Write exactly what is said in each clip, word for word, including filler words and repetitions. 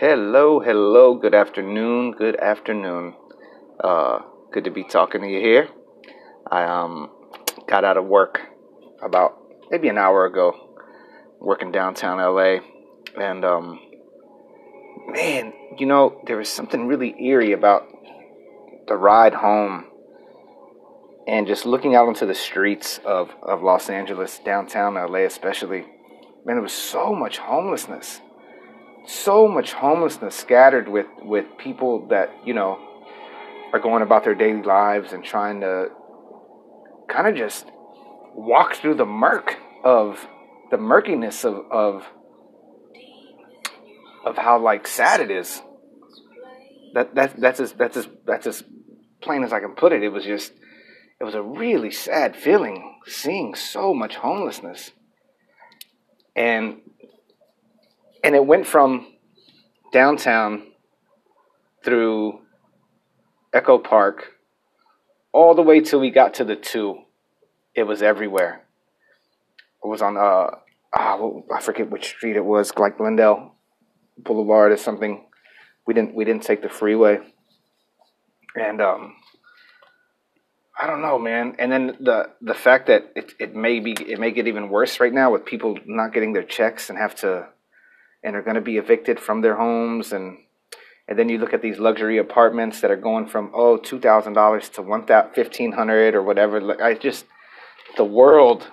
Hello, hello, good afternoon, good afternoon. Uh, good to be talking to you here. I um, got out of work about maybe an hour ago, working downtown L A, and um, man, you know, there was something really eerie about the ride home and just looking out onto the streets of, of Los Angeles, downtown L A especially. Man, there was so much homelessness. So much homelessness scattered with, with people that, you know, are going about their daily lives and trying to kind of just walk through the murk of the murkiness of of, of how like sad it is. That that that's as that's as that's as plain as I can put it. It was just it was a really sad feeling seeing so much homelessness. And And it went from downtown through Echo Park all the way till we got to the two. It was everywhere. It was on, uh, oh, I forget which street it was, like Glendale Boulevard or something. We didn't, we didn't take the freeway. And um, I don't know, man. And then the the fact that it it may be it may get even worse right now with people not getting their checks and have to. And are going to be evicted from their homes, and and then you look at these luxury apartments that are going from oh two thousand dollars to one thousand fifteen hundred or whatever. Like I just, the world,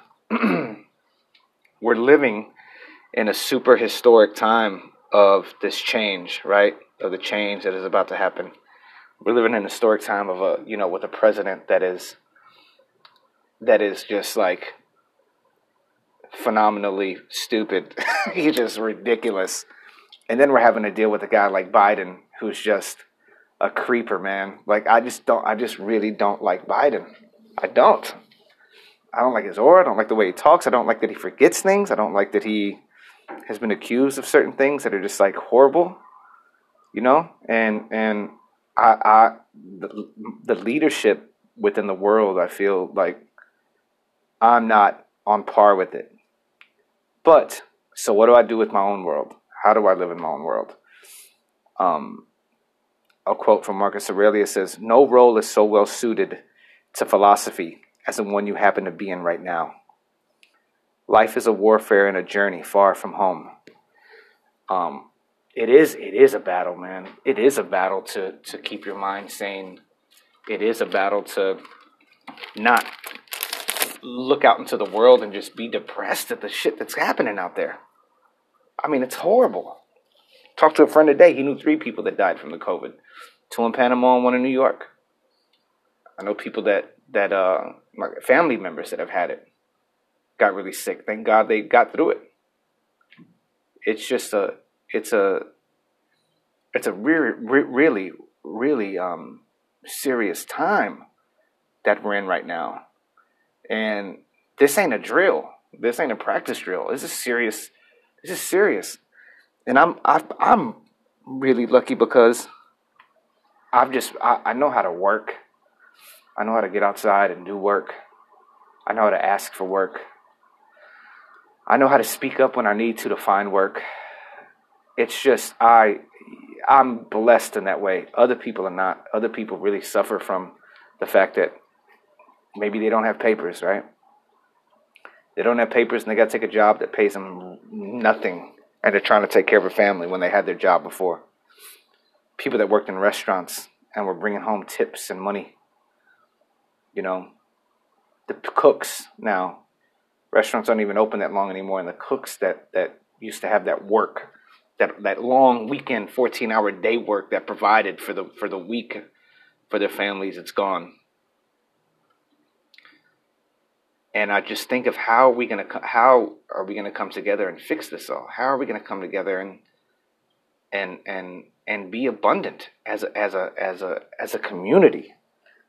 we're living in a super historic time of this change, right? Of the change that is about to happen. We're living in a historic time of a you know with a president that is that is just like. Phenomenally stupid. He's just ridiculous. And then we're having to deal with a guy like Biden, who's just a creeper, man. Like, I just don't, I just really don't like Biden. I don't. I don't like his aura. I don't like the way he talks. I don't like that he forgets things. I don't like that he has been accused of certain things that are just like horrible, you know? And, and I, I, the, the leadership within the world, I feel like I'm not on par with it. But, so what do I do with my own world? How do I live in my own world? Um, a quote from Marcus Aurelius says, "No role is so well suited to philosophy as the one you happen to be in right now. Life is a warfare and a journey far from home." Um, it is, it is a battle, man. It is a battle to, to keep your mind sane. It is a battle to not look out into the world and just be depressed at the shit that's happening out there. I mean, it's horrible. Talked to a friend today. He knew three people that died from the COVID. Two in Panama and one in New York. I know people that, that uh, my family members that have had it got really sick. Thank God they got through it. It's just a, it's a, it's a re- re- really, really um, serious time that we're in right now. And this ain't a drill. This ain't a practice drill. This is serious. This is serious. And I'm I, I'm really lucky because I've just I, I know how to work. I know how to get outside and do work. I know how to ask for work. I know how to speak up when I need to to find work. It's just I I'm blessed in that way. Other people are not. Other people really suffer from the fact that. Maybe they don't have papers, right? They don't have papers and they got to take a job that pays them nothing. And they're trying to take care of a family when they had their job before. People that worked in restaurants and were bringing home tips and money. You know, the cooks now. Restaurants aren't even open that long anymore. And the cooks that, that used to have that work, that, that long weekend, fourteen-hour day work that provided for the for the week for their families, it's gone. And I just think of how are we gonna how are we gonna come together and fix this all? How are we gonna come together and and and and be abundant as a, as a as a as a community?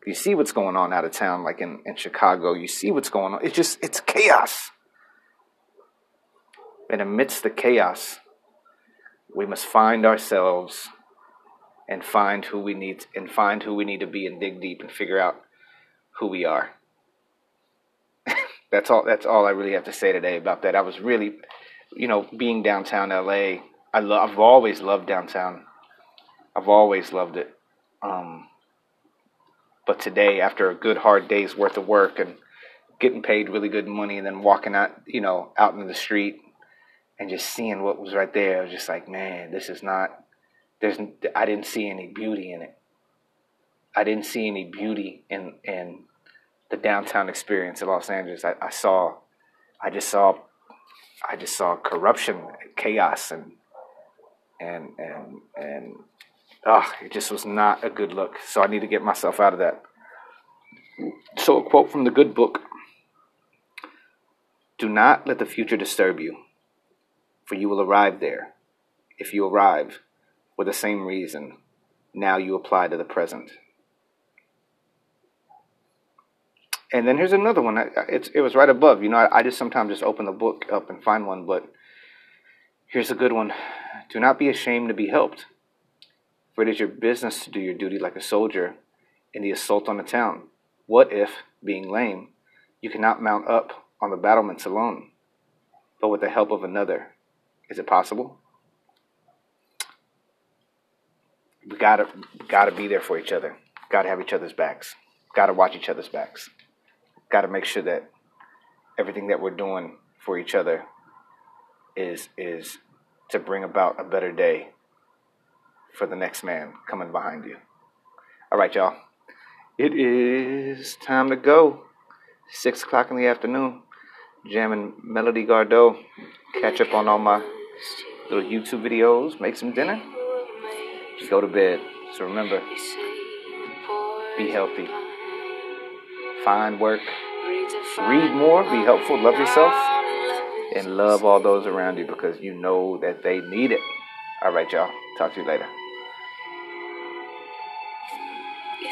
You see what's going on out of town, like in, in Chicago. You see what's going on. It's just it's chaos. And amidst the chaos, we must find ourselves and find who we need and find who we need to be and dig deep and figure out who we are. That's all. That's all I really have to say today about that. I was really, you know, being downtown L A I lo- I've always loved downtown. I've always loved it. Um, but today, after a good hard day's worth of work and getting paid really good money, and then walking out, you know, out into the street and just seeing what was right there, I was just like, man, this is not. There's. I didn't see any beauty in it. I didn't see any beauty in in the downtown experience in Los Angeles. I, I saw. I just saw. I just saw corruption, chaos, and and and and oh, it just was not a good look. So I need to get myself out of that. So a quote from the good book: "Do not let the future disturb you, for you will arrive there. If you arrive with the same reason now you apply to the present." And then here's another one. It's it was right above. You know, I, I just sometimes just open the book up and find one, but here's a good one. "Do not be ashamed to be helped, for it is your business to do your duty like a soldier in the assault on a town. What if, being lame, you cannot mount up on the battlements alone, but with the help of another? Is it possible?" We gotta gotta be there for each other. Gotta have each other's backs. Gotta watch each other's backs. Gotta make sure that everything that we're doing for each other is is to bring about a better day for the next man coming behind you. All right, y'all. It is time to go. Six o'clock in the afternoon. Jamming Melody Gardot. Catch up on all my little YouTube videos. Make some dinner. Just go to bed. So remember, be healthy. Find work. Read more. Be helpful. Love yourself. And love all those around you because you know that they need it. All right, y'all. Talk to you later.